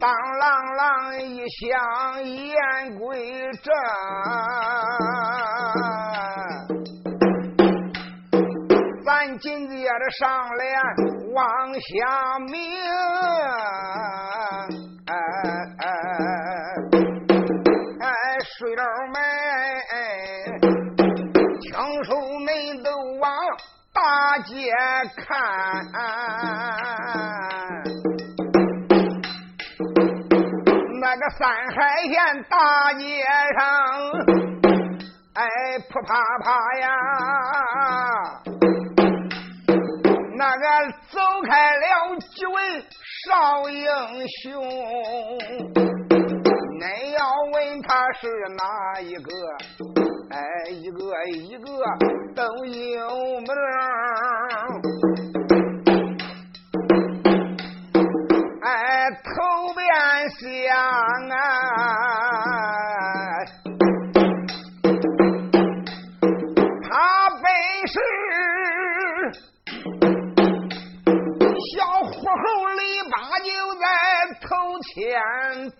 当啷啷一响，言归正。咱今天的上联往下明。水佬们，枪手们都往大街看，那个三海县大街上，哎，扑啪啪呀，那个走开了几位少英雄。你要问他是哪一个，哎，一个一个都有名。哎，头边响啊，他本是小火猴篱笆就在头前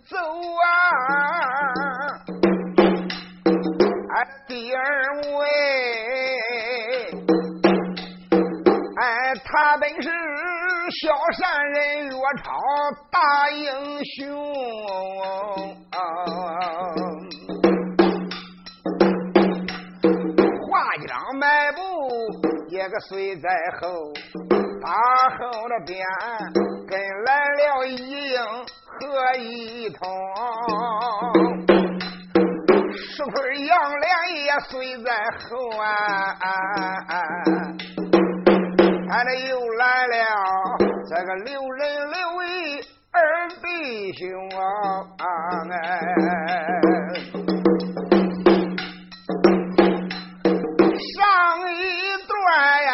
走啊，哎，第二位，哎，他本是小善人岳朝大英雄啊，画将迈步也个随在后。他后那边跟来了一应和一同，石坤杨连也随在后啊，那又来了这个六人六位二弟兄啊，上一段呀，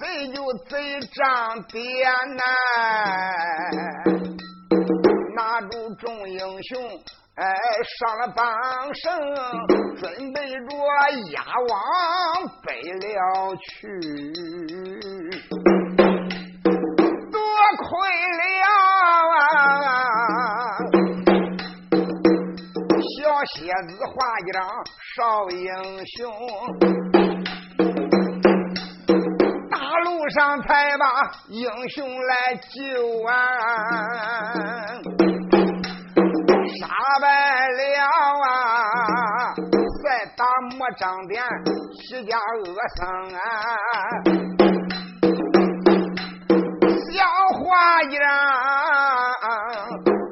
贼就贼仗爹难，拿住众英雄，哎，上了榜绳，准备着押往北辽去。多亏了啊，小蝎子画一张少英雄。路上才把英雄来救啊，杀败了啊，再打魔张点施加恶僧啊，小花一让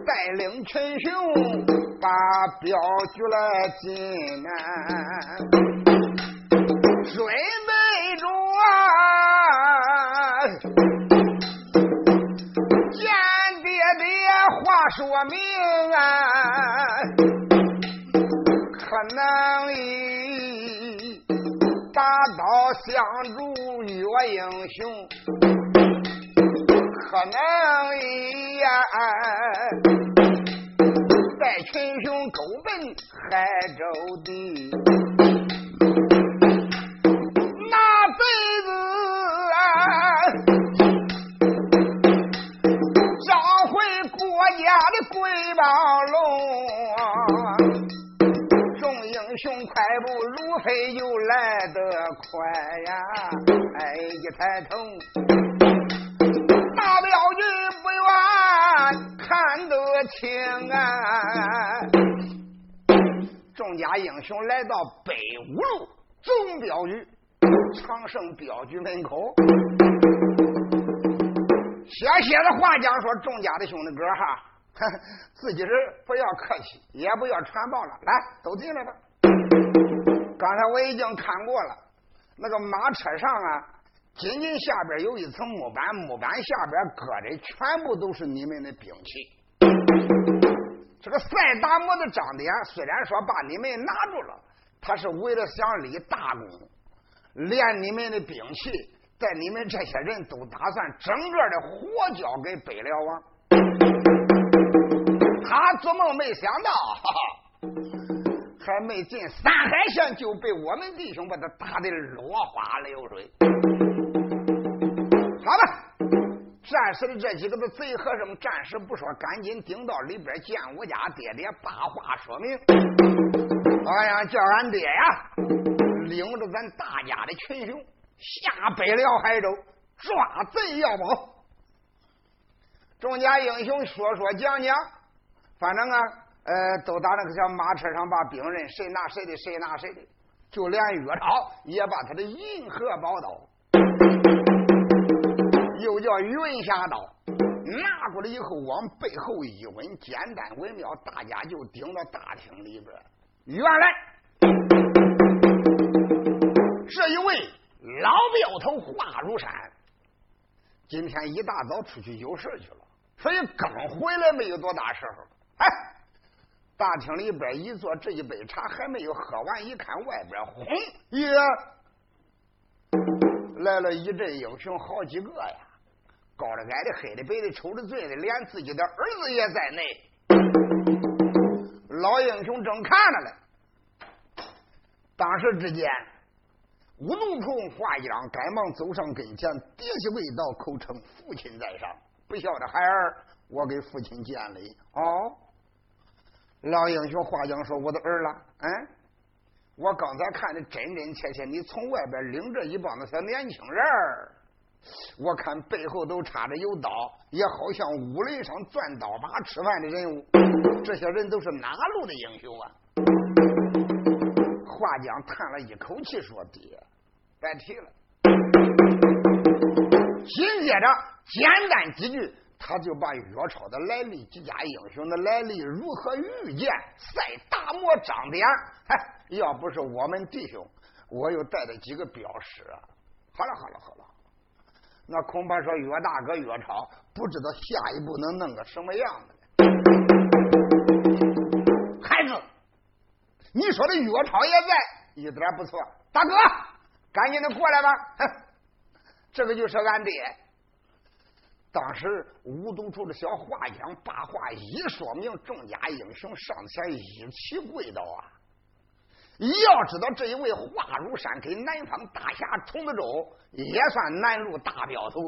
带领群雄把镖局来进啊，准备着间谍的话说明啊，可能以拔刀相助岳英雄，可能以带群雄狗奔海州地，那辈子找回国家的瑰宝笼。众英雄快步，路费就来得快呀，哎，一抬头大镖局不远看得清啊。众家英雄来到北五路总镖局昌盛镖局门口，小蝎子话讲说：“众家的兄弟哥哈，自己人不要客气，也不要传报了，来，都进来吧。刚才我已经看过了，那个马车上啊，仅仅下边有一层木板，木板下边搁的全部都是你们的兵器。这个赛达摩的张典虽然说把你们拿住了，他是为了想立大功。”练你们的兵器，在你们这些人都打算整个的活交给北辽王。他做梦没想到，哈哈，还没进三海山，就被我们弟兄把他打得落花流水。好吧，暂时的这几个的贼和尚暂时不说，赶紧顶到里边见我家爹爹，把话说明。哎呀，叫俺爹呀，领着咱大家的群雄下北辽海州抓贼要宝。众家英雄说说讲讲，反正啊，都打那个小马车上把兵刃，谁拿谁的，谁拿谁的，就连岳朝也把他的银河宝刀，又叫云霞刀，拿过来以后往背后一抡，简单微妙，大家就顶到大厅里边。原来这一位老镖头华如山今天一大早出去有事去了，所以刚回来没有多大时候。哎，大厅里边一坐，这一杯茶还没有喝完，一看外边轰耶，来了一阵英雄，好几个呀，高的矮的，黑的白的，丑的醉的，连自己的儿子也在内。老英雄正看着嘞，当时之间吴怒冲画一张，赶忙走上跟前，跌下跪倒，口称父亲在上，不晓得孩儿，我给父亲见礼。哦，老英雄画将说，我的儿了，嗯，我刚才看的真真切切，你从外边领着一帮那些年轻人，我看背后都插着有刀，也好像武林上钻刀把吃饭的人物，这些人都是哪路的英雄啊？华将叹了一口气说：“爹，别提了。”紧接着简单几句，他就把岳朝的来历、几家英雄的来历、如何遇见、赛大魔张典，哎。要不是我们弟兄，我又带了几个表示啊！好了，那恐怕说岳大哥岳朝不知道下一步能弄个什么样的。孩子，你说的岳朝也在，一点不错。大哥，赶紧的过来吧！这个就是俺爹。当时吴都处的小话讲，把话一说明，众家英雄上前一起跪倒啊！要知道这一位华如山给南方打下冲子州，也算南路大镖头，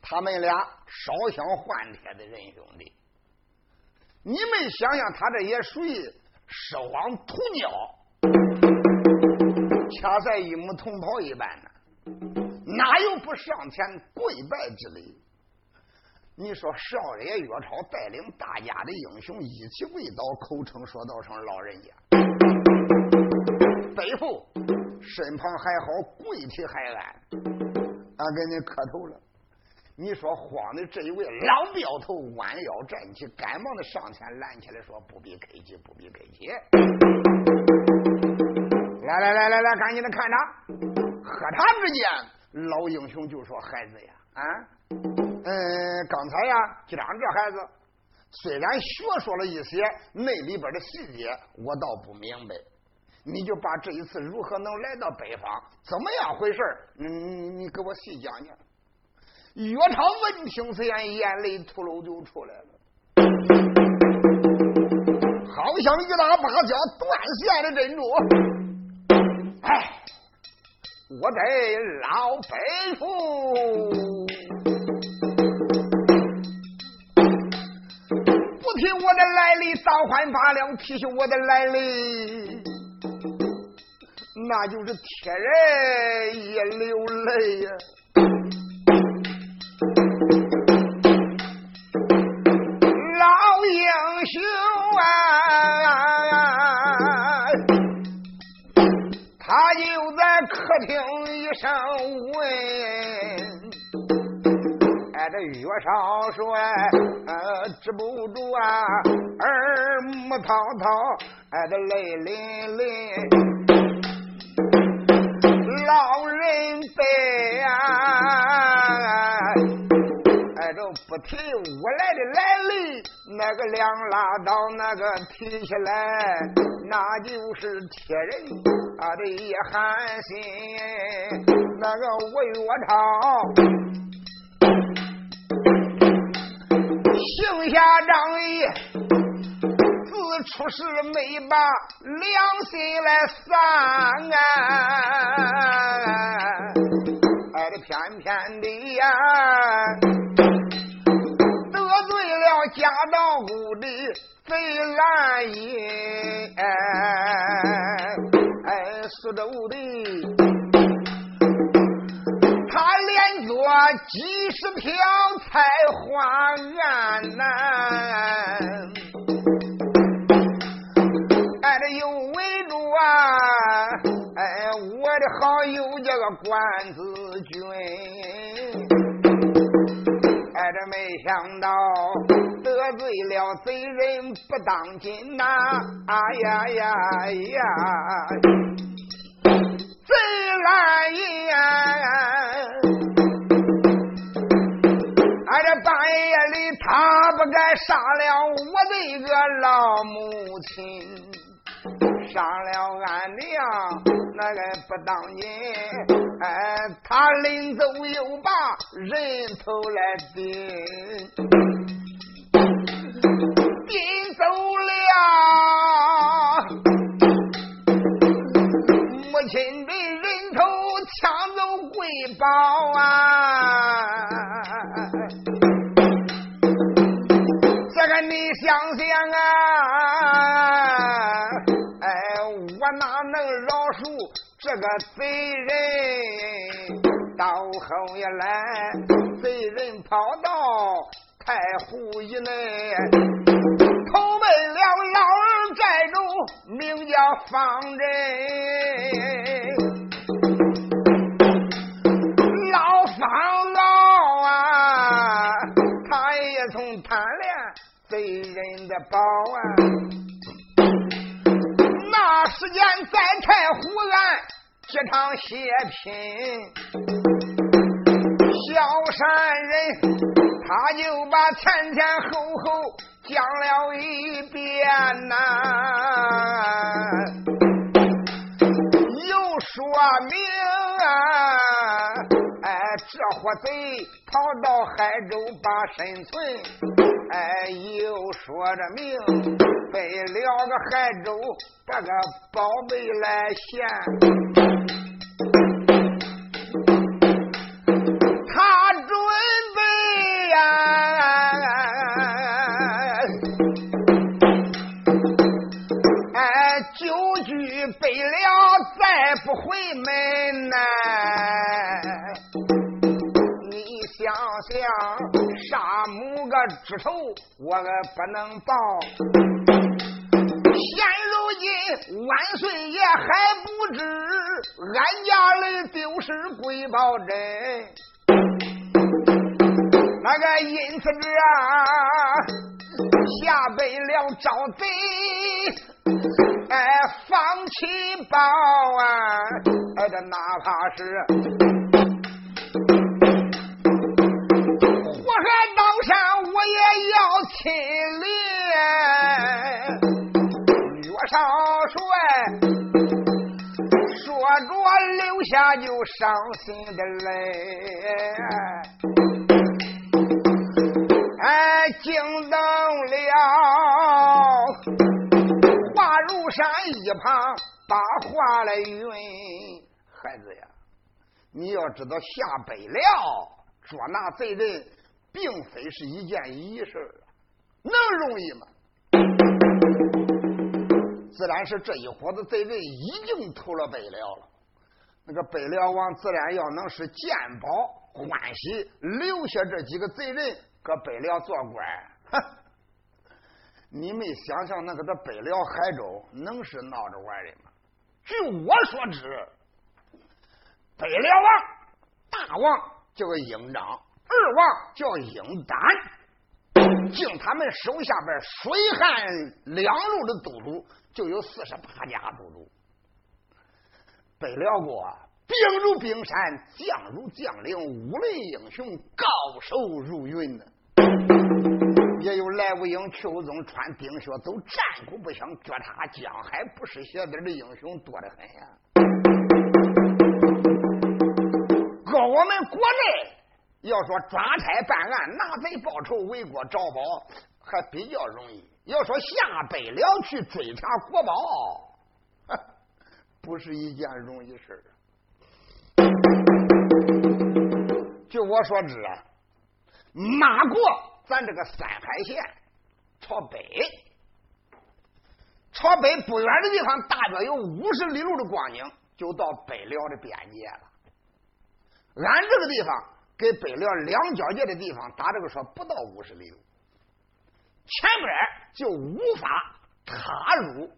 他们俩烧香换帖的人兄弟，你们想想，他这也属于手往屠鸟，恰在一母同胞一般呢，哪有不上前跪拜之礼？你说少爷岳朝带领大家的英雄一起跪倒，口称说道声老人家，背负身旁还好，跪体还安，俺给你磕头了。你说慌的这一位老镖头弯腰站起，赶忙的上前拦起来说：“不必客气，不必客气。来，赶紧的看他。”喝茶之间，老英雄就说：“孩子呀，啊。”刚才呀，就让这孩子虽然学说了一些那里边的细节，我倒不明白。你就把这一次如何能来到北方，怎么样回事，你给我细讲讲。岳朝闻听此言，眼泪吐露就出来了，好像一大把脚断线的珍珠。哎，我得老北处。提我的来历，早还八两；提起我的来历，那就是天人也流泪呀。老英雄啊，他就在客厅一声问：“哎，这岳少帅。”止不住啊，儿目滔滔，哎，这泪淋淋，老人悲啊，哎，都不提我来的来历，那个两拉刀那个提起来，那就是铁人啊的也寒心，那个我岳朝。行侠仗义，自出事没把良心来丧啊！爱的偏偏的呀，得罪了家道骨的费兰英，哎，苏州的。几十瓢才花案呐，哎，这又围住啊！哎，我的好友这个关子君，哎，这没想到得罪了贼人不当心呐！哎呀呀呀！贼来呀！半夜里他不该杀了我的一个老母亲，杀了俺娘那个不当心，哎，他临走又把人头来顶走了，母亲的人头抢走贵宝啊！你想想啊，哎，我哪能饶恕这个贼人？到后一来，贼人跑到太湖以内，投奔了老二寨主，名叫方振。老方老啊，他也从贪恋贼人的宝啊，那时间在太湖岸这场血拼，小山人他就把前前后后讲了一遍呐，又说明啊，哎，这伙贼逃到海州八神村，哎，又说着命背了个海州这个宝贝来献，他准备呀，哎，酒局背了再不回门呐，你想想。杀母个之仇我个不能报，现如今万岁爷还不知俺家里丢失瑰宝珍，那个因此啊下背了找贼，哎，放弃报啊，哎，这哪怕是我还刀山我也要亲临，岳少帅说着留下就伤心的泪，哎，惊动了华如山一旁把话来云，孩子呀，你要知道下北了捉拿贼人并非是一件易事啊，能容易吗？自然是这一伙子贼人已经投了北辽了，那个北辽王自然要能是见宝欢喜，留下这几个贼人搁北辽做官。你没想想那个在北辽海州能是闹着玩的吗？据我所知，北辽王大王叫个营长，二王叫英丹，经他们手下边水旱两路的都督就有48家都督。北辽国兵如冰山，将如将领，武林英雄高手如云呢。也有来无影去无踪，穿冰雪走战鼓不响，脚踏江海不识鞋底的英雄多得很呀。搁我们国内要说抓差办案、拿贼报仇、为国招保，还比较容易。要说下北辽去追查国宝，不是一件容易事儿。就我所知啊，马过咱这个三海县朝北，朝北不远的地方，大约有50里路的光景，就到北辽的边界了。俺这个地方跟北辽两交界的地方，打这个说不到50里路，前边就无法踏入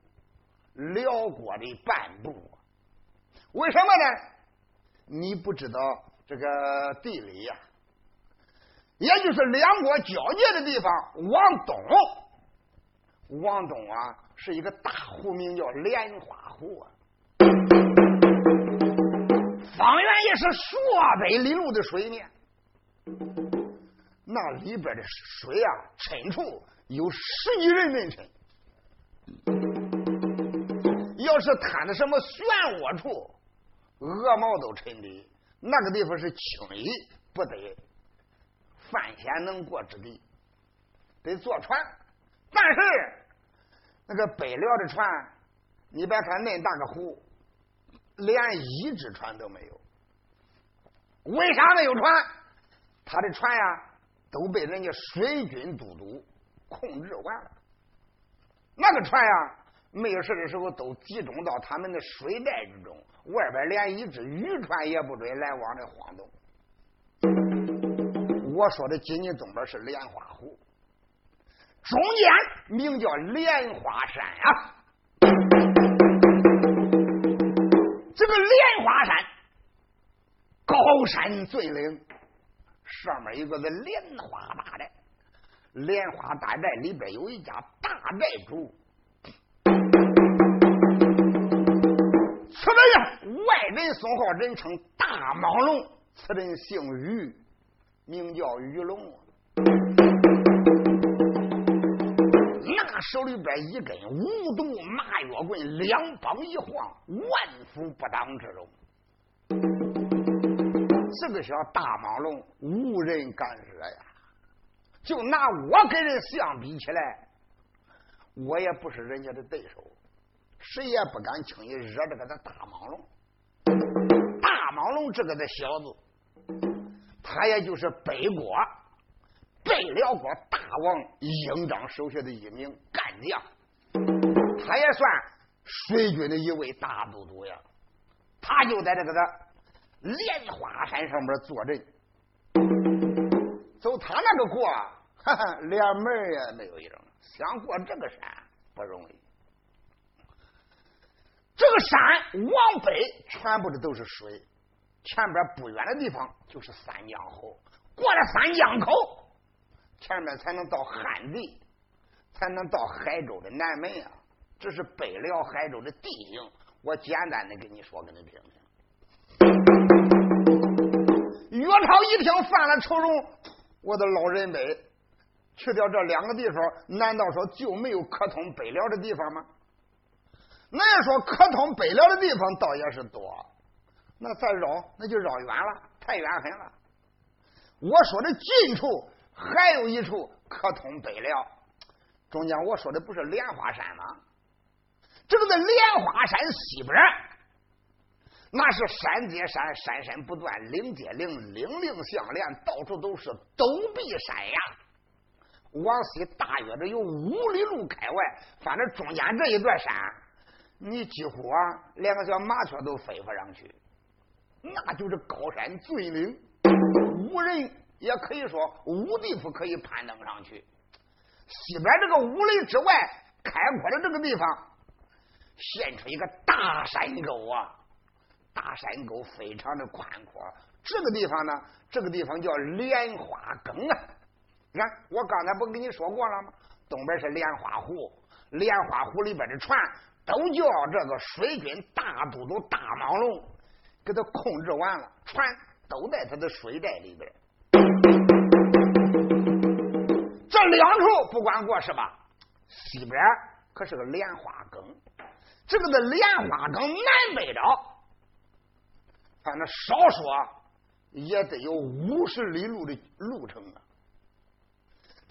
辽国的半步。为什么呢？你不知道这个地理呀、啊，也就是两国交界的地方，往东，往东啊是一个大湖，名叫莲花湖啊，方圆也是数百里路的水面，那里边的水啊，深处有10几人深。要是谈的什么漩涡处，鹅毛都沉底。那个地方是轻易不得犯险能过之地，得坐船。但是那个北辽的船，你别看那大个湖，连1只船都没有。为啥没有船？他的船呀都被人家水军都督控制完了。那个船呀没有事的时候都集中到他们的水带之中，外边连1只渔船也不准来往这晃动。我说的紧紧东边是莲花湖，中间名叫莲花山啊。这个莲花山高山峻岭，上面有个莲花大寨，莲花大寨里边有一家大寨主。此人呀，外人宋浩人称大蟒龙，此人姓于，名叫于龙。那手里边一根无毒麻药棍，2膀一晃，万夫不当之龙。这个小大蟒龙无人敢惹呀！就拿我跟人相比起来，我也不是人家的对手，谁也不敢轻易惹这个的大蟒龙。大蟒龙这个的小子，他也就是北辽国大王营长手下的一名干将，他也算水军的一位大都督呀。他就在这个的莲花山上面坐镇，走他那个过，哈哈，连门也没有一张。想过这个山不容易，这个山往北全部的都是水，前边不远的地方就是三江口，过了三江口前面才能到汉地，才能到海州的南门啊。这是北辽海州的地形，我简单的跟你说给你听听。岳朝一听犯了愁容，我的老人北，去掉这两个地方，难道说就没有可通北辽的地方吗？那要说可通北辽的地方倒也是多，那再绕那就绕远了，太远很了。我说的近处还有一处可通北辽，中间我说的不是莲花山吗？这个在莲花山西边，那是山接山，山山不断，岭接岭，岭岭相连，到处都是陡壁山崖。往西大约的有5里路开外，反正中间这一段山，你几乎啊连个小麻雀都飞不上去，那就是高山峻岭，无人也可以说无地不可以攀登上去。西边这个5里之外开阔的这个地方，现出一个大山沟啊，大山沟非常的宽阔。这个地方呢，这个地方叫莲花埂啊。你看我刚才不跟你说过了吗？东边是莲花湖，莲花湖里边的船都叫这个水军大都督大蟒龙给他控制完了，船都在他的水带里边。这两处不管过是吧？西边可是个莲花埂，这个的莲花埂南北着，反正少说也得有50里路的路程了。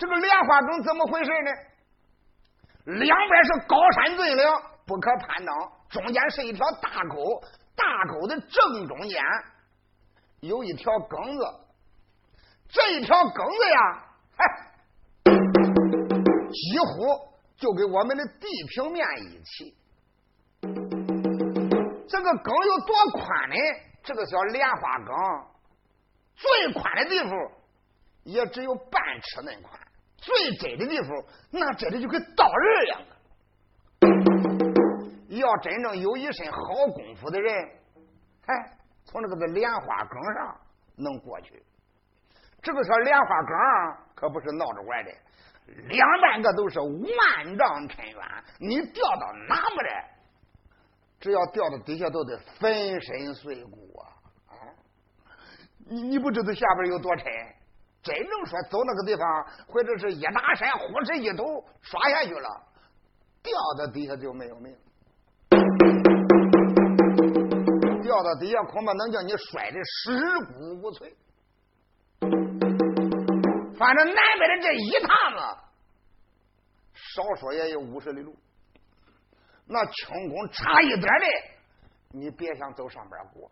这个莲花梗怎么回事呢？两边是高山峻岭，不可攀登，中间是一条大沟，大沟的正中间有一条梗子，这一条梗子呀，几乎就跟我们的地平面一起。这个梗有多宽呢？这个叫莲花梗，最宽的地方也只有半尺那宽，最窄的地方那窄的就跟刀刃一样的。要真正有一身好功夫的人，从这个莲花梗上能过去。这个叫莲花梗可不是闹着玩的，两半个都是万丈深渊，你掉到哪么的，只要掉到底下都得粉身碎骨啊！你不知道下边有多沉，真正说走那个地方，或者是一打山，火车一头刷下去了，掉到底下就没有命。掉到底下恐怕能叫你摔得尸骨无存。反正南北的这一趟啊，少说也有50里路，那轻功差一点的你别想走上边过，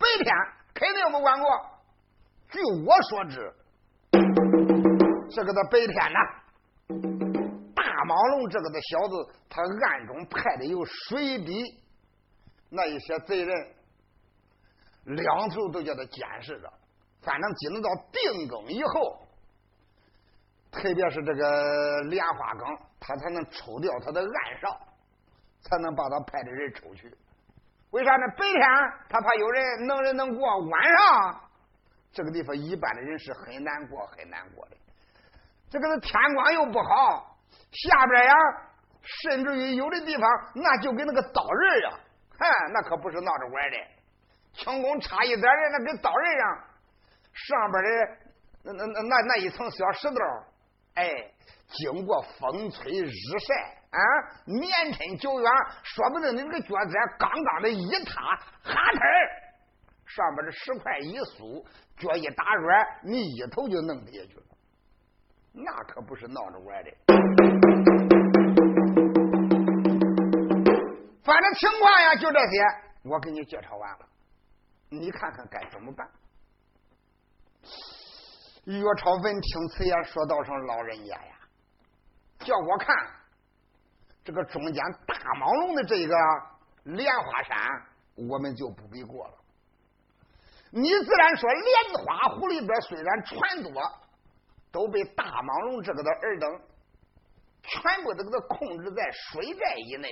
白天肯定没玩过。据我所知，这个的白天呢，大毛龙这个的小子他暗中派的有水笔那一些贼人，两处都叫他监视着，反正只能到定梗以后，特别是这个莲花梗，他才能抽掉他的暗哨，才能把他派的人抽去。为啥呢？白天他怕有人能过，晚上这个地方一般的人是很难过的。这个天光又不好，下边呀，甚至于有的地方那就跟那个刀刃啊，那可不是闹着玩的，轻功差一点的那跟刀刃上，上边的那一层小石头，经过风吹日晒年深久远，说不定你这个脚尖刚刚的一塌，哈腿上边的石块一缩，脚一打软，你一头就弄跌去了，那可不是闹着玩的。反正情况呀就这些，我给你介绍完了，你看看该怎么办。岳朝文听此言，说道声：“老人家呀，叫我看这个中间大毛龙的这个莲花山，我们就不必过了。你自然说莲花湖里边虽然船多，都被大毛龙这个的尔等全部这个的控制在水寨以内，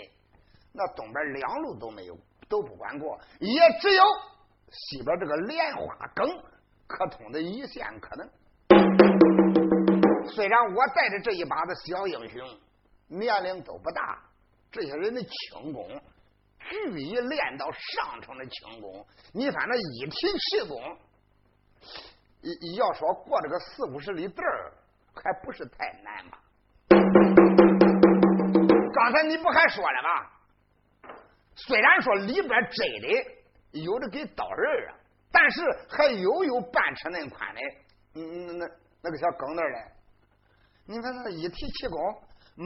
那东边两路都没有，都不管过，也只有西边这个莲花梗可通的一线可能。”虽然我带着这一把子小英雄，年龄都不大，这些人的轻功俱已练到上乘的轻功，你反正一提气功，要说过这个40-50里地儿，还不是太难吧？刚才你不还说了吗？虽然说里边窄的有的给刀刃啊，但是还有半尺那宽的，那个小梗那儿嘞，你看他一提气功，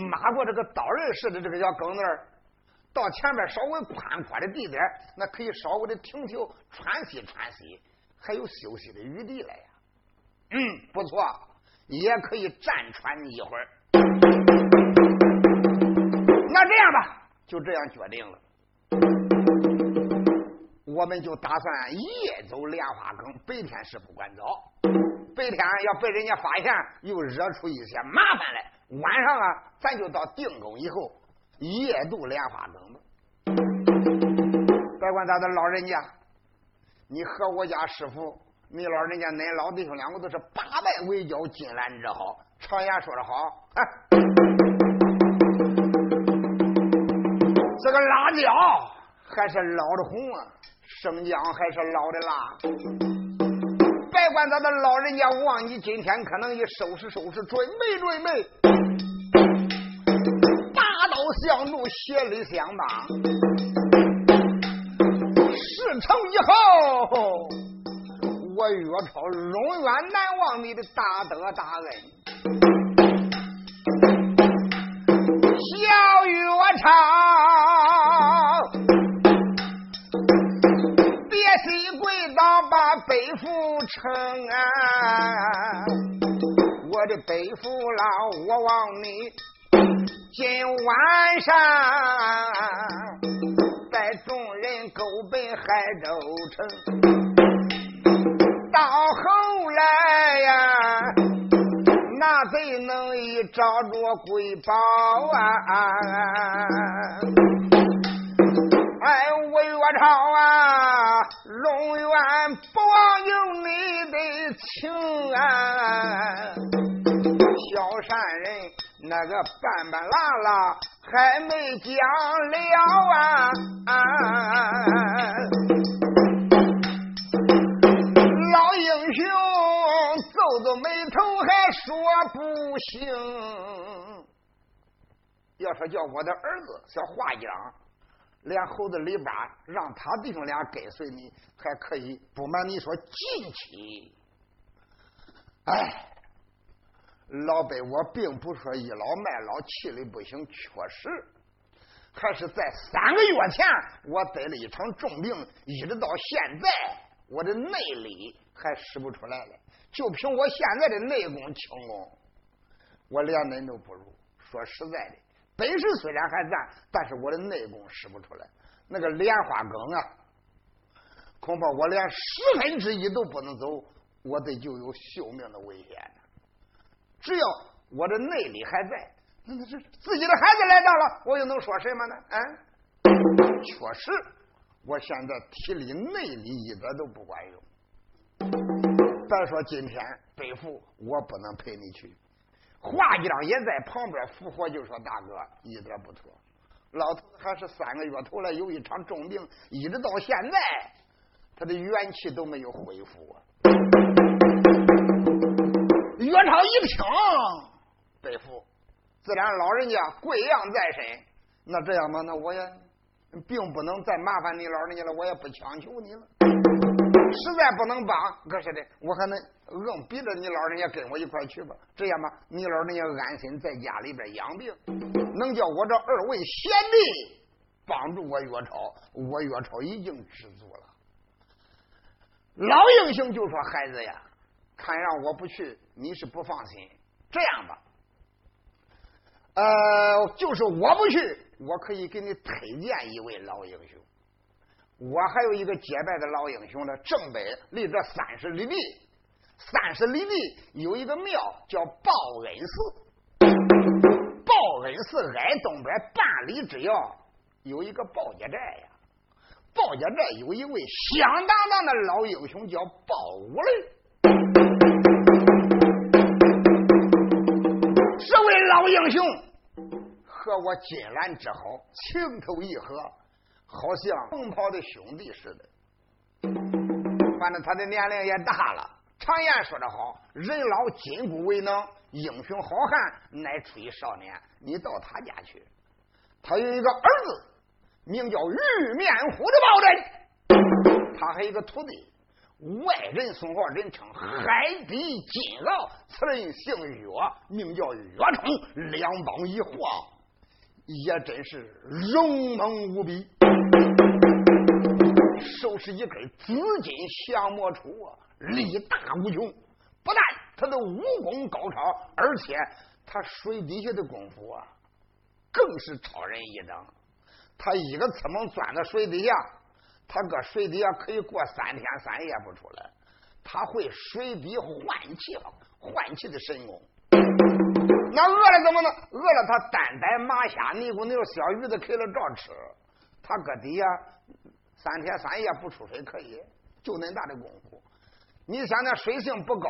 马过这个刀刃似的这个小梗那儿，到前面稍微宽的地点，那可以稍微的停停喘息喘息，还有休息的余地了呀。不错，也可以暂喘你一会儿。那这样吧，就这样决定了。我们就打算夜走莲花坑，白天是不管走。白天要被人家发现，又惹出一些麻烦来。晚上啊，咱就到定沟以后夜渡莲花坑吧。别管咱的老人家，你和我家师傅，你老人家恁老弟兄两个都是八拜为交，金兰之好。常言说得好，这个辣椒还是老的红啊，生姜还是老的辣。别管咱的老人家望你今天可能也收拾准备，拔刀相助，协力相帮，事成以后，我岳朝永远难忘你的大德大恩。越长，别西跪倒把背负撑啊！我的背负了，我望你今晚上在众人勾背海州城，到后来呀、啊。那贼能一找着鬼宝啊！哎，我岳朝啊，龙源不忘有你的情啊！小善人那个半半拉拉还没讲了啊！老英雄。皱皱眉头还说不行，要说叫我的儿子小华阳连猴子篱笆让他弟兄俩给随你还可以，不瞒你说进去。哎，老辈我并不说倚老卖老气力不行，确实还是在3个月前我得了一场重病，一直到现在我的内力还使不出来了，就凭我现在的内功轻功，我连人都不如。说实在的，本事虽然还在，但是我的内功使不出来。那个莲花梗啊，恐怕我连1/10都不能走，我得就有性命的危险了。只要我的内力还在，那这自己的孩子来到了，我又能说什么呢？啊、嗯，确实，我现在体力内力一点都不管用。再说今天北父我不能陪你去，华阳也在旁边附和，就说大哥一点不错，老子还是3个月头来有一场重病，一直到现在他的元气都没有恢复啊。岳朝一听北父自然老人家贵样在身，那这样吧，那我也并不能再麻烦你老人家了，我也不强求你了，实在不能帮，可是的，我还能硬逼着你老人家跟我一块去吧？这样吧，你老人家安心在家里边养病，能叫我这2位贤弟帮助我岳朝，我岳朝已经知足了。老英雄就说：“孩子呀，看让我不去，你是不放心。这样吧，就是我不去，我可以给你推荐1位老英雄。”我还有一个结拜的老英雄呢，正北离这30里地，30里地有一个庙叫报恩寺，报恩寺挨东边半里之遥有一个鲍家寨呀，鲍家寨有一位响当当的老英雄叫鲍五雷，这位老英雄和我金兰之好情投意合，好像龙袍的兄弟似的。反正他的年龄也大了，常言说得好，人老筋骨未能，英雄好汉乃出于少年。你到他家去，他有一个儿子名叫玉面虎的鲍人，他还有一个徒弟外人送号人称海底金鳌，此人姓岳，名叫岳冲，2帮一晃，也真是勇猛无比，手持一根紫金降魔杵啊，力大无穷。不但他的武功高超，而且他水底下的功夫啊，更是超人一等。他一个刺猛钻到水底下，他搁水底下可以过3天3夜不出来。他会水底换气的神功。那饿了怎么呢？饿了他担担麻虾泥骨那种小鱼子可以了照吃，他搁底下3天3夜不出水可以，就那大的功夫。你想那水性不高，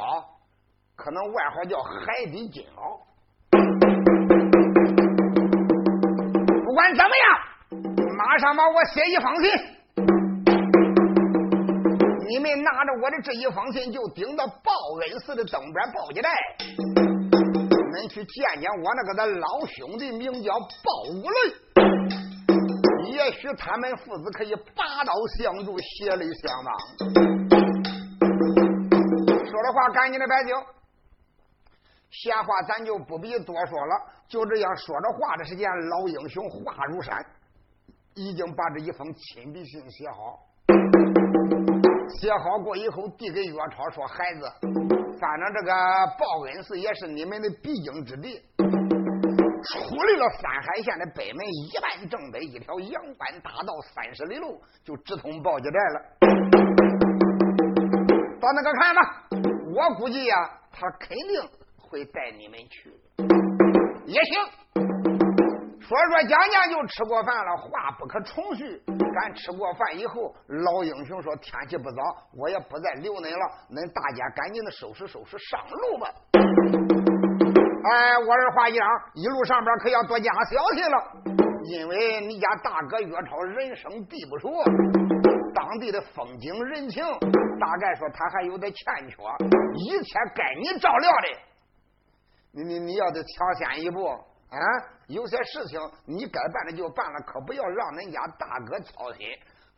可能外号叫海底金鳌。不管怎么样，马上把我写1封信，你们拿着我的这1封信就顶到报恩寺的东边鲍家寨，能去见见我那个的老兄弟名叫鲍五雷，也许他们父子可以拔刀相助，协力相帮。说的话赶紧的摆酒，闲话咱就不必多说了，就这样说着话的时间，老英雄话如山，已经把这一封亲笔信写好，写好过以后递给岳超说：“孩子，反正这个报恩寺也是你们的必经之地，出来了三海县的北门1万正北一条阳关大道30里路，就直通报家寨了。到那个看吧，我估计呀、他肯定会带你们去，也行。”说说讲讲就吃过饭了，话不可重叙。咱吃过饭以后，老英雄说：“天气不早，我也不再留你了，恁大家赶紧的收拾收拾，上路吧。”哎，我二话一嚷，一路上边可要多加小心了，因为你家大哥岳超人生地不熟，当地的风景人情，大概说他还有点欠缺，一切该你照料的，你要得抢先一步啊！有些事情你该办的就办了，可不要让人家大哥操心。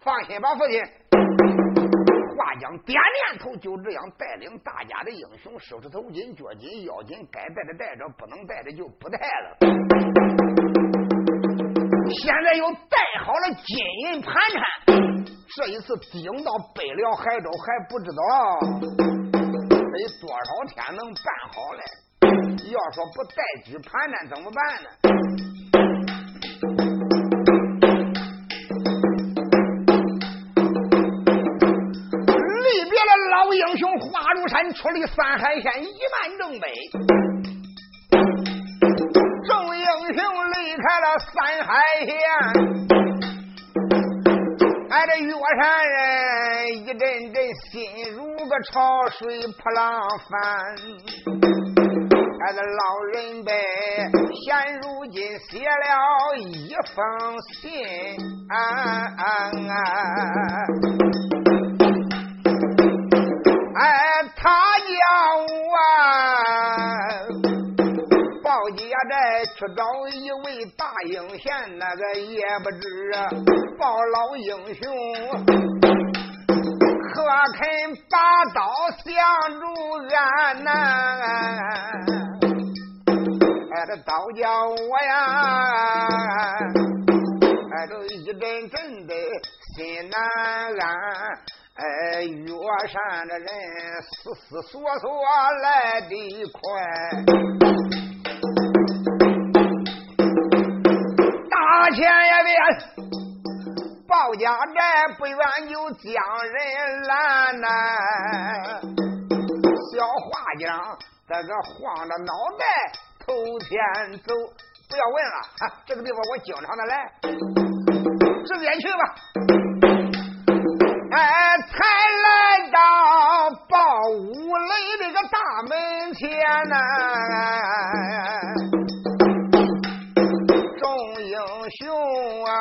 放心吧，父亲。话讲点念头，就这样带领大家的英雄收拾头巾、脚巾、腰巾，该带的带着，不能带的就不带了。现在又带好了金银盘缠，这一次顶到北辽海州，还不知道得多少天能办好嘞。要说不带举盘缠怎么办呢？离别了老英雄花如山，出离三海县1万正北，众英雄离开了三海县。挨着岳山人一阵阵心如个潮水扑浪翻。俺的老人辈现如今写了一封信，他叫我报家寨去找一位大英贤，那个也不知报老英雄可肯把刀降住俺呐？这刀叫我呀，都一阵阵的心难安。岳山的人思思索索来得快，大千也别报家寨，不远就将人拦呐。小画匠这个晃着脑袋头前走，不要问了啊！这个地方我经常的来，这边去吧。才来到报武擂这个大门前呐、众英雄啊，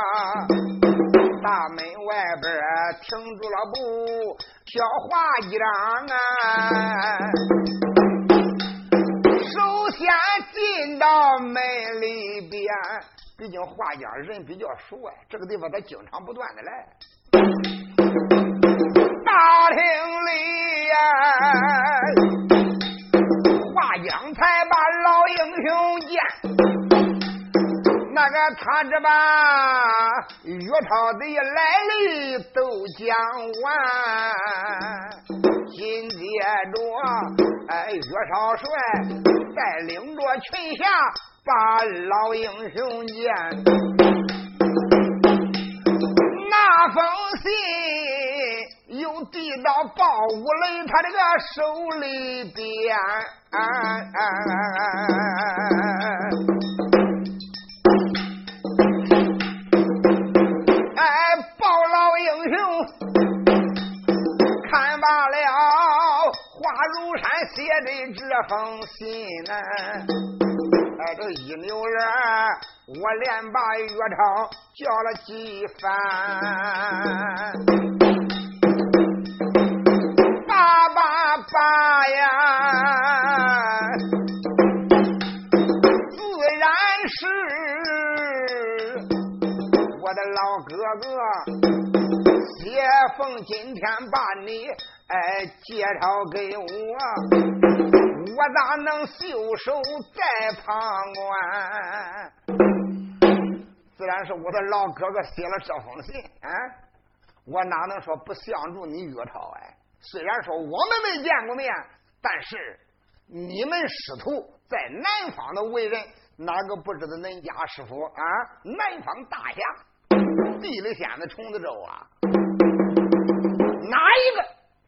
大门外边停住了步，小画匠啊。先进到门里边，毕竟画匠人比较熟啊，这个地方他经常不断的来。大厅里呀、画匠才把老英雄见，那个他这把岳超的来历都讲完。紧接着，岳少帅带领着群侠把老英雄见，那封信又递到鲍武雷他这个手里边。鲍老英雄看罢了花如山写的这封信呢，这一溜人我连把岳超叫了几番。爸爸爸呀，自然是我的老哥哥写封，今天把你介绍给我，我咋能袖手在旁观？自然是我的老哥哥写了这封信啊，我哪能说不相助你岳涛哎？虽然说我们没见过面，但是你们师徒在南方的为人，哪个不知道恁家师傅啊？南方大侠，地里县的虫子州啊，哪一个？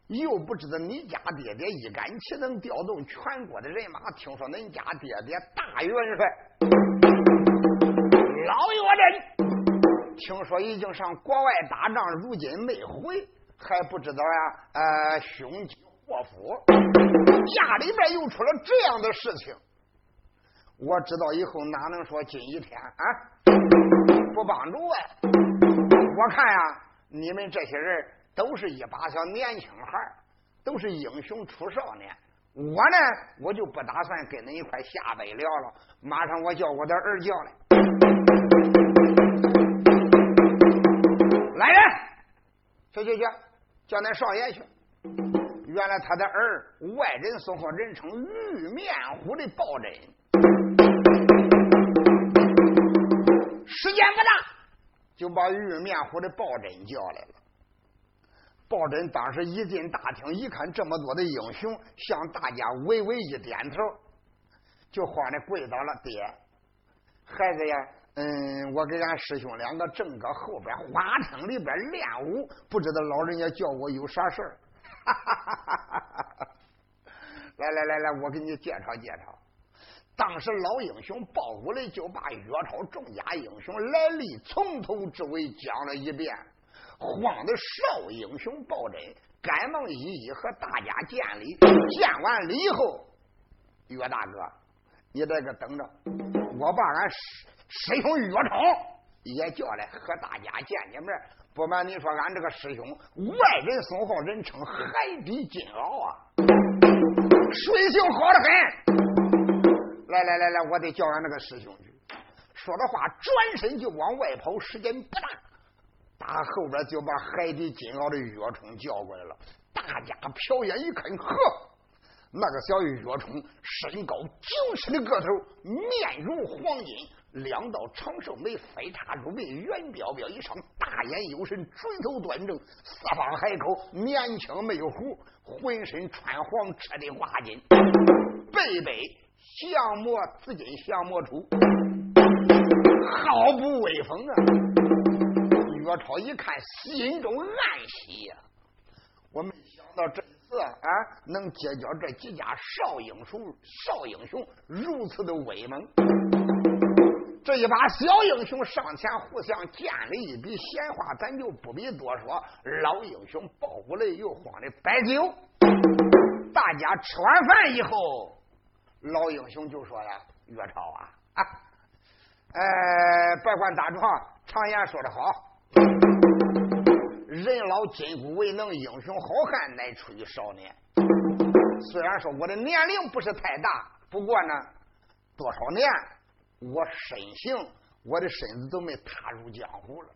又不知道你家爹爹一杆旗能调动全国的人马，听说恁家爹爹大元帅老岳镇，听说已经上国外打仗，如今没回，还不知道呀、凶吉祸福，家里边又出了这样的事情，我知道以后哪能说今一天啊不帮助哎、我看呀、你们这些人都是一把小年轻孩，都是英雄出少年。我呢，我就不打算跟恁一块下北聊了。马上我叫我的儿叫来，来人，去，叫恁少爷去。原来他的儿，外人所说人称玉面虎的抱枕。时间不大，就把玉面虎的抱枕叫来了。抱枕当时一进大厅，一看这么多的英雄，向大家微微一点头，就慌得跪倒了。爹，孩子呀，我给俺师兄两个正搁后边花厅里边练武，不知道老人家叫我有啥事儿。来，我给你介绍介绍。当时老英雄鲍武雷就把岳超众家英雄来历从头至尾讲了一遍。慌的少英雄抱枕赶忙一一和大家见礼，见完礼后，岳大哥，你在这等着，我把俺师兄岳超也叫来和大家见面。不瞒你说，俺这个师兄，外人所好，人称海底金鳌啊，水性好得很。来，我得叫俺那个师兄去。说的话，转身就往外跑，时间不大。打后边就把海底金鳌的岳冲叫过来了，大家瞟眼一看，呵，那个小岳冲身高90的个头，面如黄金，两道长寿眉飞叉出眉，圆彪彪一双大眼有神，垂头端正，四方海口，年轻没有胡，浑身穿黄彻底花金，背降魔紫金降魔杵，好不威风啊！岳超一看，心中暗喜呀、我没想到这次啊，能结交这几家少英雄如此的威猛。这一把小英雄上前互相见了一笔，闲话咱就不必多说。老英雄鲍武雷又慌的摆酒，大家吃完饭以后，老英雄就说了：“岳超啊，别管打仗，常言说得好。”人老筋骨未能，英雄好汉乃出于少年。虽然说我的年龄不是太大，不过呢，多少年我身形，我的身子都没踏入江湖了。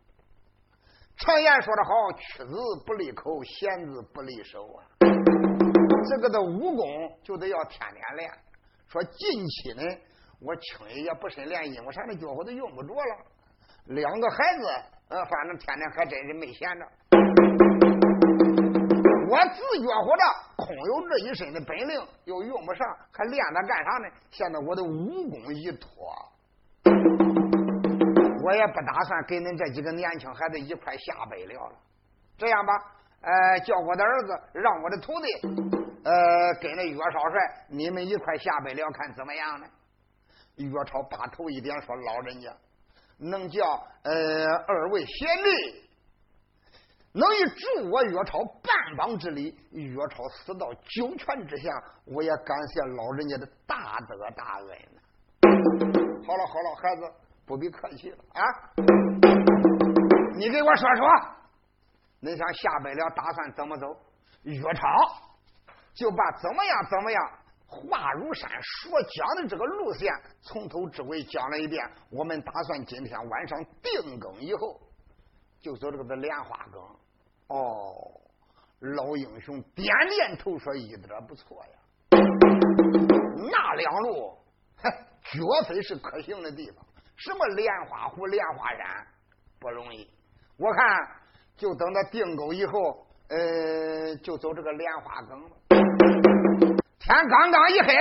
常言说得好，屈子不离口，闲子不离手啊。这个的武功就得要天天练。说近期呢，我轻易也不甚练，因为啥那脚后都用不着了。两个孩子，反正天天还真是没闲着。我自觉活着，空有这一身的本领，又用不上，还练它干啥呢？现在我的武功一脱，我也不打算跟恁这几个年轻孩子一块下北聊了。这样吧，叫我的儿子，让我的徒弟，跟那岳少帅，你们一块下北聊，看怎么样呢？岳超把头一点说：“老人家，能叫二位贤弟，能以助我岳超半帮之力。岳超死到九泉之下，我也感谢老人家的大德大恩呢。”好了，孩子不必客气了啊！你给我说，你想下北了打算怎么走？岳超就把怎么样。话如山说讲的这个路线从头至尾讲了一遍。我们打算今天晚上定更以后就走这个莲花更。老英雄点点头说：“一点不错呀。”那两路，哼，绝非是可行的地方。什么莲花湖、莲花山，不容易。我看就等他定沟以后，就走这个莲花坑了。天刚刚一黑，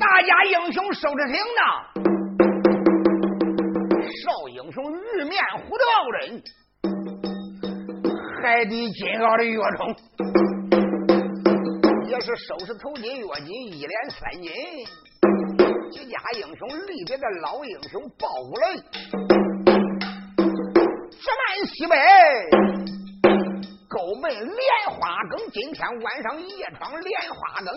大家英雄守着亭呢。少英雄玉面虎的傲人，海底金鳌的岳冲，也是收拾头巾岳金，一连3斤。几家英雄离别的老英雄抱了，直奔西北沟门莲花坑。今天晚上夜闯莲花坑，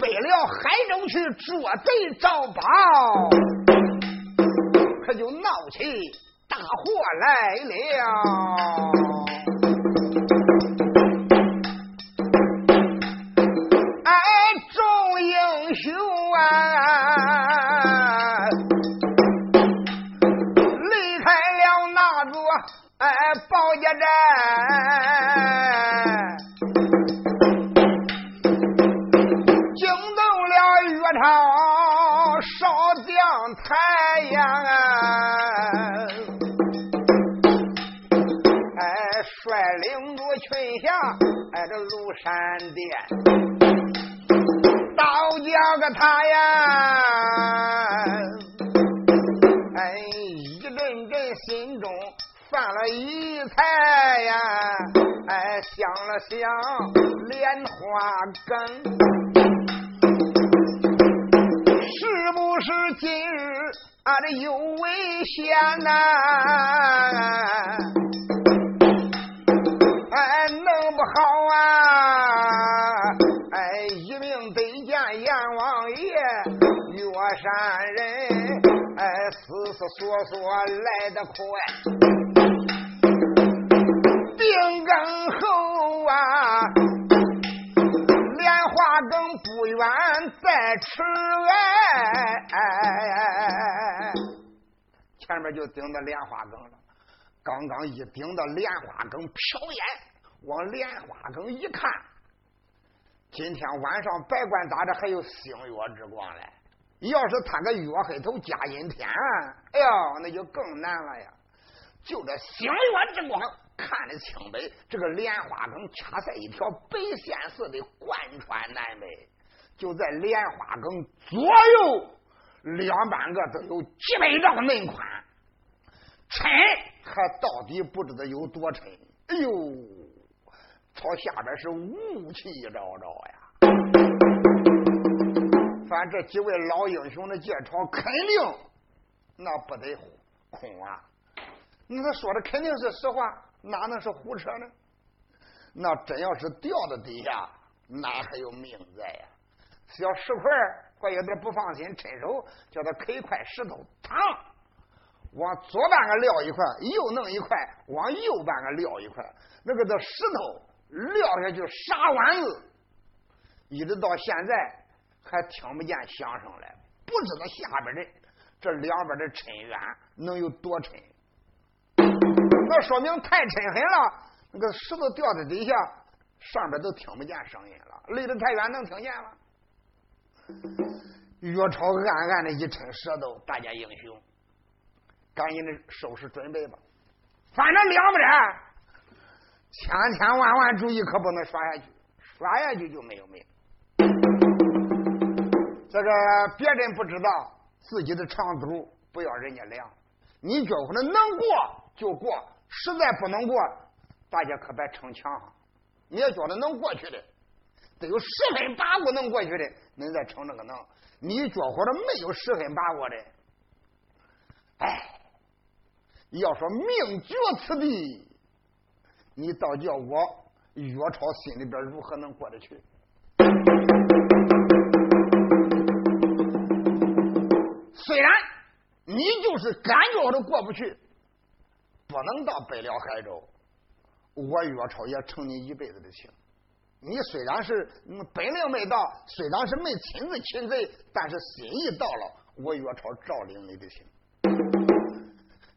背了海州去捉贼找宝。可就闹起大祸来了。哎，众英雄啊，离开了那座包家寨，惊动了岳朝少将太阳啊。群侠挨着庐山殿，倒叫个他呀！哎，一阵阵心中犯了一猜呀！哎，想了想莲花根，是不是今日俺这有危险呐、啊？哎，弄不好啊！哎，一命得见阎王爷，岳山人，哎，思思索索来得快。定更后啊，莲花更不远在池外，前面就顶着莲花更了。刚刚一顶到莲花坑，瞟眼往莲花坑一看，今天晚上白管咋着还有星月之光嘞！要是他个月黑头加阴天，哎呦，那就更难了呀！就这星月之光看得清北，这个莲花坑恰在一条白线似的贯穿南北，就在莲花坑左右两半个都有700丈内宽，沉还到底不知道有多沉，哎呦，朝下边是雾气昭昭呀！反正这几位老英雄的介绍肯定那不得空啊！那他说的肯定是实话，哪能是胡扯呢？那真要是掉到底下，哪还有命在呀、啊？小石块怪有点不放心，趁手叫他啃一块石头汤。往左半个撂一块，右弄一块，往右半个撂一块，那个的石头撂下去啥丸子，一直到现在还听不见响声来，不知道下边的这两边的沉远能有多沉，那说明太沉痕了，那个石头掉在底下，上边都听不见声音了，离得太远能听见了。岳朝暗暗的一抻舌头，大家英雄赶紧的收拾准备吧，反正了不得，千万注意，可不能刷下去，刷下去就没有命。这个别人不知道，自己的长足不要人家量，你觉得能过就过，实在不能过，大家可别逞强哈。你要觉得能过去的，得有10分8个能过去的，恁再逞这个能。你觉得没有10分8个的，哎。要说命绝此地，你倒叫我岳朝心里边如何能过得去？虽然你就是感觉都过不去，不能到北辽海州，我岳朝也承你一辈子的情。你虽然是本领没到，虽然是没亲自擒贼，但是心意到了，我岳朝照领你的情。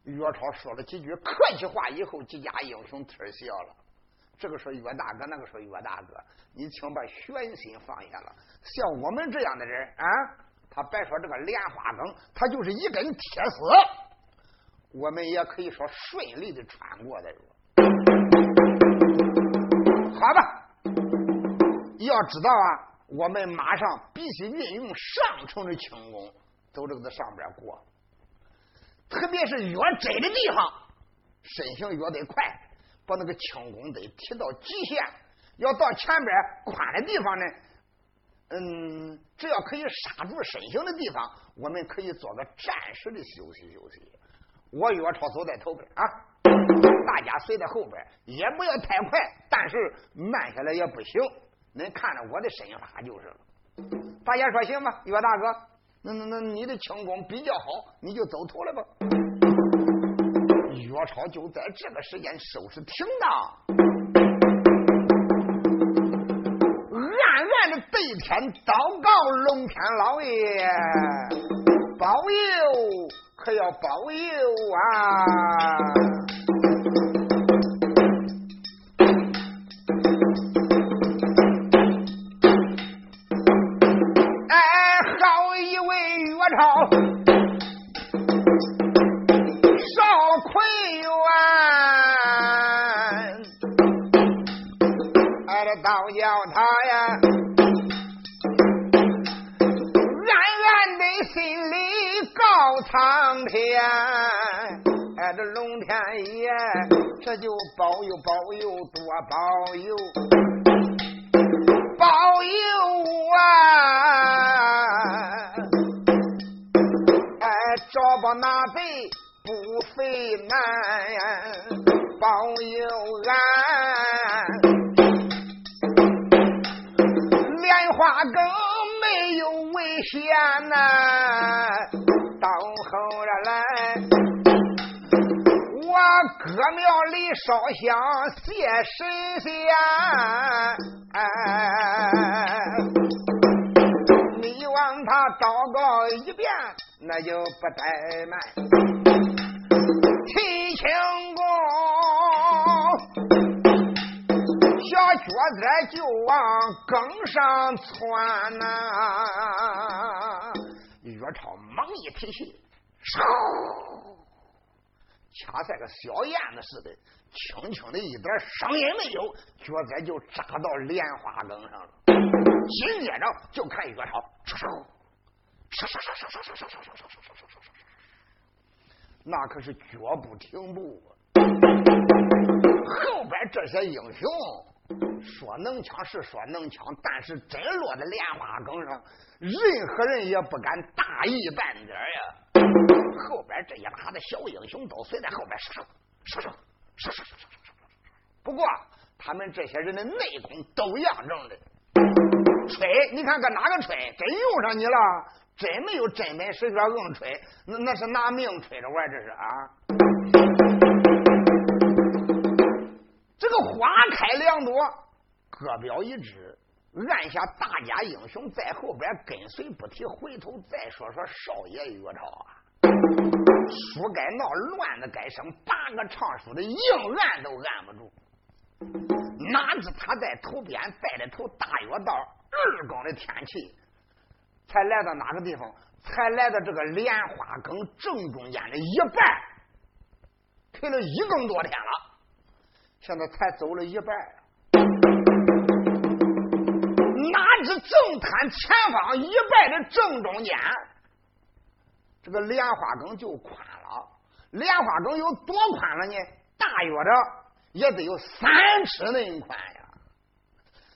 岳朝说了几句客气话以后，几家英雄听笑了，这个时候岳大哥，那个时候岳大哥，你请把玄心放下了。像我们这样的人啊，他别说这个莲花梗，他就是一根铁丝，我们也可以说顺利的穿过的。好吧，要知道啊，我们马上必须运用上乘的轻功，走这个上边过。特别是越窄的地方，身形越得快，把那个轻功得提到极限。要到前边宽的地方呢，只要可以刹住身形的地方，我们可以做个暂时的休息休息。我岳超走在头边啊，大家随在后边，也不要太快，但是慢下来也不行。能看着我的身法就是了。大家说行吧，岳大哥，那你的轻功比较好，你就走头了吧。岳超就在这个时间收拾停当，暗暗的对天祷告：龙天老爷，保佑，可要保佑啊！这就保佑保佑多保佑保佑啊！哎，找把那贼不费难，保佑啊！莲花梗没有危险呐、啊，到后来。各庙里烧香谢神仙、你往他祷告一遍，那就不怠慢。提轻功，小脚子就往梗上窜呐！岳超忙一提气，掐在个小燕子似的，轻轻的一点声音没有，脚尖就扎到莲花梗上了。紧接着就看岳超，那可是脚不停步。后边这些英雄说能抢是说能抢，但是真落在莲花梗上，任何人也不敢大意半点呀。后边这一拉的小英雄都随在后边，不过他们这些人的内功都一样正的，吹你看看哪个吹真用上你了，真没有真没十个硬吹，那是拿命吹着玩，这是啊。这个花开两朵，各表一枝，按下大家英雄在后边跟随不提，回头再说说少爷岳超啊。书该闹，乱的该生，八个唱书的硬按都按不住。哪知他在头边带着头，大约到二更的天气，才来到哪个地方？才来到这个莲花梗正中间的一半，推了一更多天了，现在才走了一半。哪知正谈前方一半的正中间，这个莲花梗就宽了。莲花梗有多宽了呢？大约着也得有3尺那宽呀。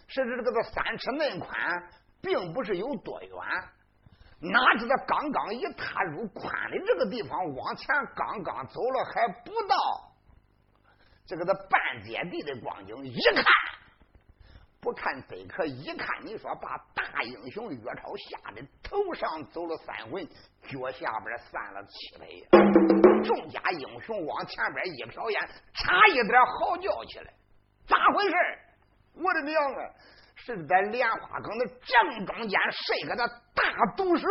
甚至这个3尺那宽并不是有多远，哪知道刚刚一踏入宽的这个地方，往前刚刚走了还不到这个半截地的光景，一看不看贼客，一看你说把大英雄岳超吓得头上走了3魂，脚下边散了7腿。众家英雄往前边一瞟眼，差一点嚎叫起来，咋回事？我的娘啊！是在莲花坑的正中间睡个的大毒蛇。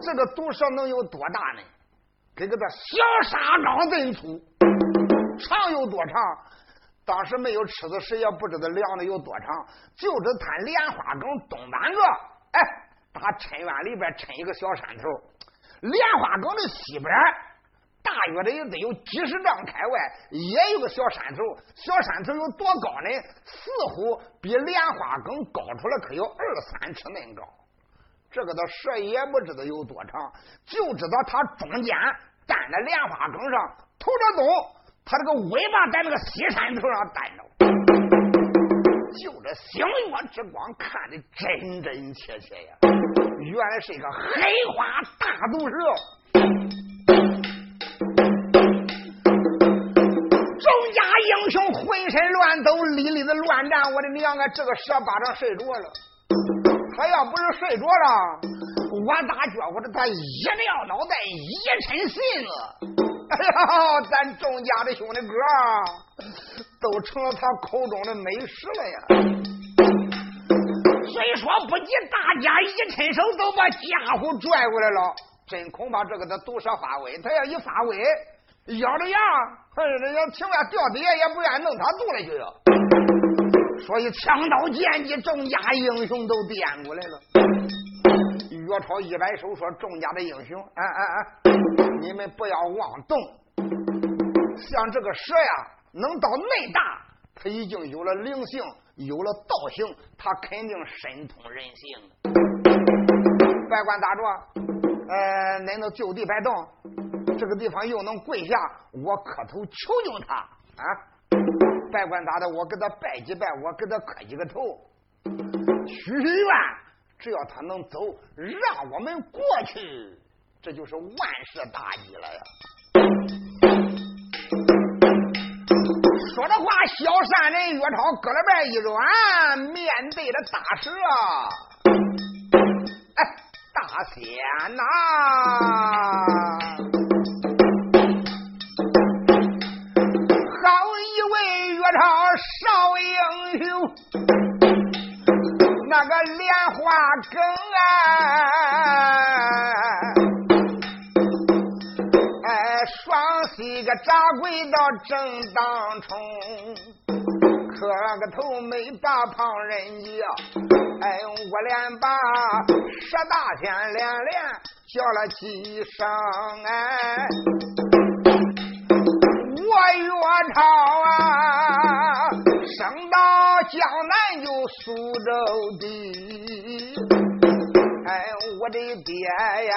这个毒蛇能有多大呢？跟个小沙缸这么粗，长有多长？当时没有尺子，谁也不知道量的有多长，就只摊莲花岗东南个，哎，打抻院里边抻一个小山头，莲花岗的西边大约的也得有几十丈开外，也有个小山头。小山头有多高呢？似乎比莲花岗高出来可有2-3尺那高。这个的谁也不知道有多长，就知道它中间站在莲花岗上头着走，它这个尾巴在那个西山头上站着，就这星月之光看得真真切切呀！原来是一个黑花大毒蛇。周家英雄浑身乱抖，里里的乱战，我的娘啊！这个蛇巴掌睡着了，他要不是睡着了，我打觉我这他一撂脑袋一抻信了。哎呀，咱周家的兄弟哥都成了他口中的美食了呀！虽说不及大家一抻手都把家伙拽过来了，真恐怕这个的毒蛇发威，他要一发威，咬着牙，要情愿掉底下也不愿弄他肚里去了。所以枪刀剑戟众家英雄都点过来了。岳超一摆手说：“众家的英雄，你们不要妄动。像这个蛇呀，能到内大，它已经有了灵性，有了道性，它肯定神通人性。别管咋着，恁都就地摆动。”这个地方又能跪下，我磕头求求他啊！别管他的，我给他拜几拜，我给他磕几个头，许愿，只要他能走，让我们过去，这就是万事大吉了呀！说这话，小善人岳超胳肋边一软，面对着大蛇，哎，大仙呐！少英雄，那个莲花根双膝个扎跪到正当中，磕个头没把旁人叫，哎，我连把十大天连叫了几声，哎，我岳超啊！生到江南就苏州地，哎，我的爹呀，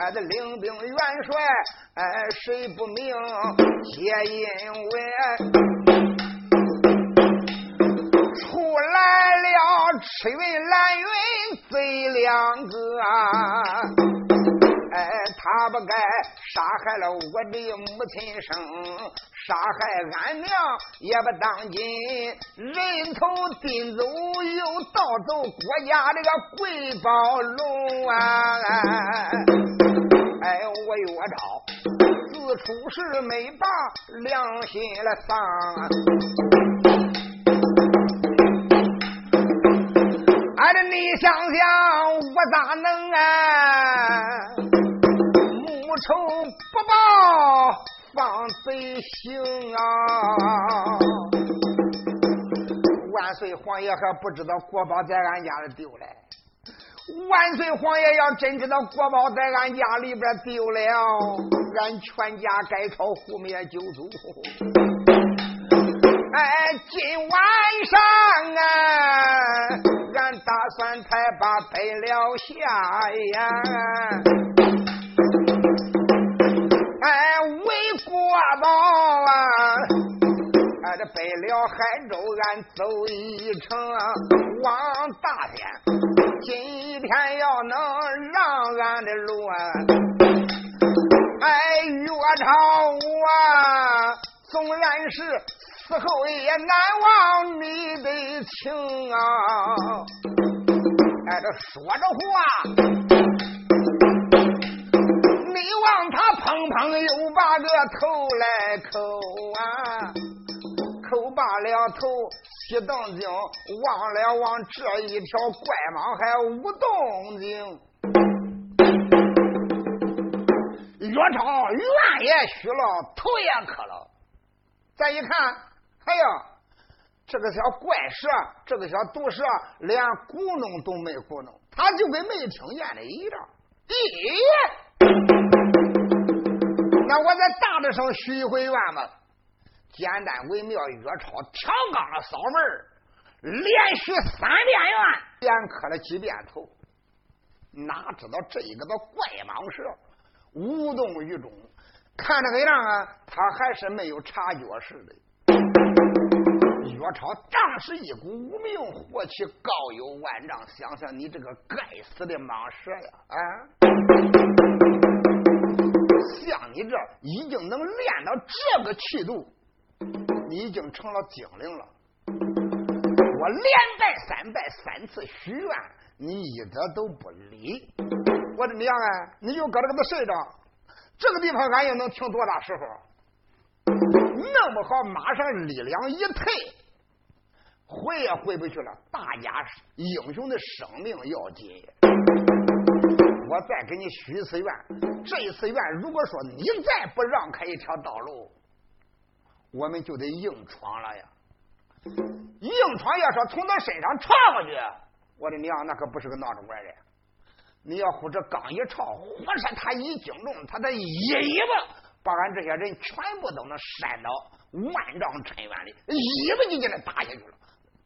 俺的领兵元帅，哎，谁不明皆因为出来了赤云蓝云贼两个啊，哎，他不该杀害了我的母亲生。杀害俺娘也不当今，人头顶走又盗走国家这个贵宝龙啊！哎，我岳超自处事没把良心来丧，俺的你想想我咋能啊？母仇不报。放贼行啊！万岁皇爷还不知道国宝在俺家里丢了，万岁皇爷要真知道国宝在俺家里边丢了，俺全家该朝覆灭九族。哎，今晚上俺打算才把北辽下呀！哎，为国宝啊！俺这北辽海州，俺走一程往大天。今天要能让俺的路啊，哎，岳超啊，纵然是死后也难忘你的情啊！哎，这说着话。你往他砰砰又把个头来扣啊，扣罢了头西动静，忘了往这一条怪蟒还无动静。岳超怨也许了，头也磕了，再一看，哎呀，这个小怪蛇，这个小毒蛇，连咕哝都没咕哝，他就跟没听见的一样。咦，那我再大的声许一回愿吧，简单微妙，岳超调岗扫门，连续3遍愿，连磕了几遍头，哪知道这一个怪蟒蛇无动于衷，看着个样啊，他还是没有察觉似的。岳超当时一股无名火气高有万丈，想想你这个该死的蟒蛇呀！啊，像你这已经能练到这个气度，你已经成了精灵了。我3拜3次许愿，你一点都不理。我怎么样啊？你就搁这个睡着，这个地方俺也能听多大时候？弄不好马上力量一退，回也回不去了。大家英雄的生命要紧，我再给你许一次愿，这一次愿如果说你再不让开一条道路，我们就得硬闯了呀！硬闯要说从他身上插过去，我的娘，那可不是个闹着玩的。你要护着刚一抄，或是他一惊动，他的尾巴把俺这些人全部都能闪到万丈深渊里，尾巴就给他打下去了，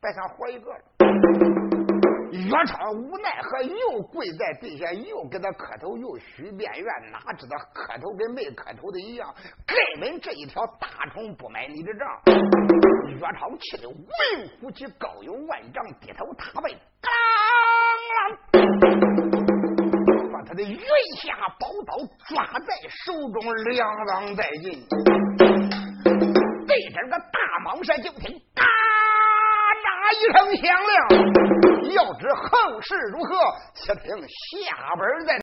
白想活一个了。岳超无奈何，又跪在地下，又给他磕头，又许遍愿，哪知道磕头跟没磕头的一样，根本这一条大虫不买你的账。岳超气得威武起，高有万丈，低头踏背，把他的云霞宝刀抓在手中，两浪带进，对着个大蟒蛇就听嘎啦一声响亮。要知后事如何，且听下本再。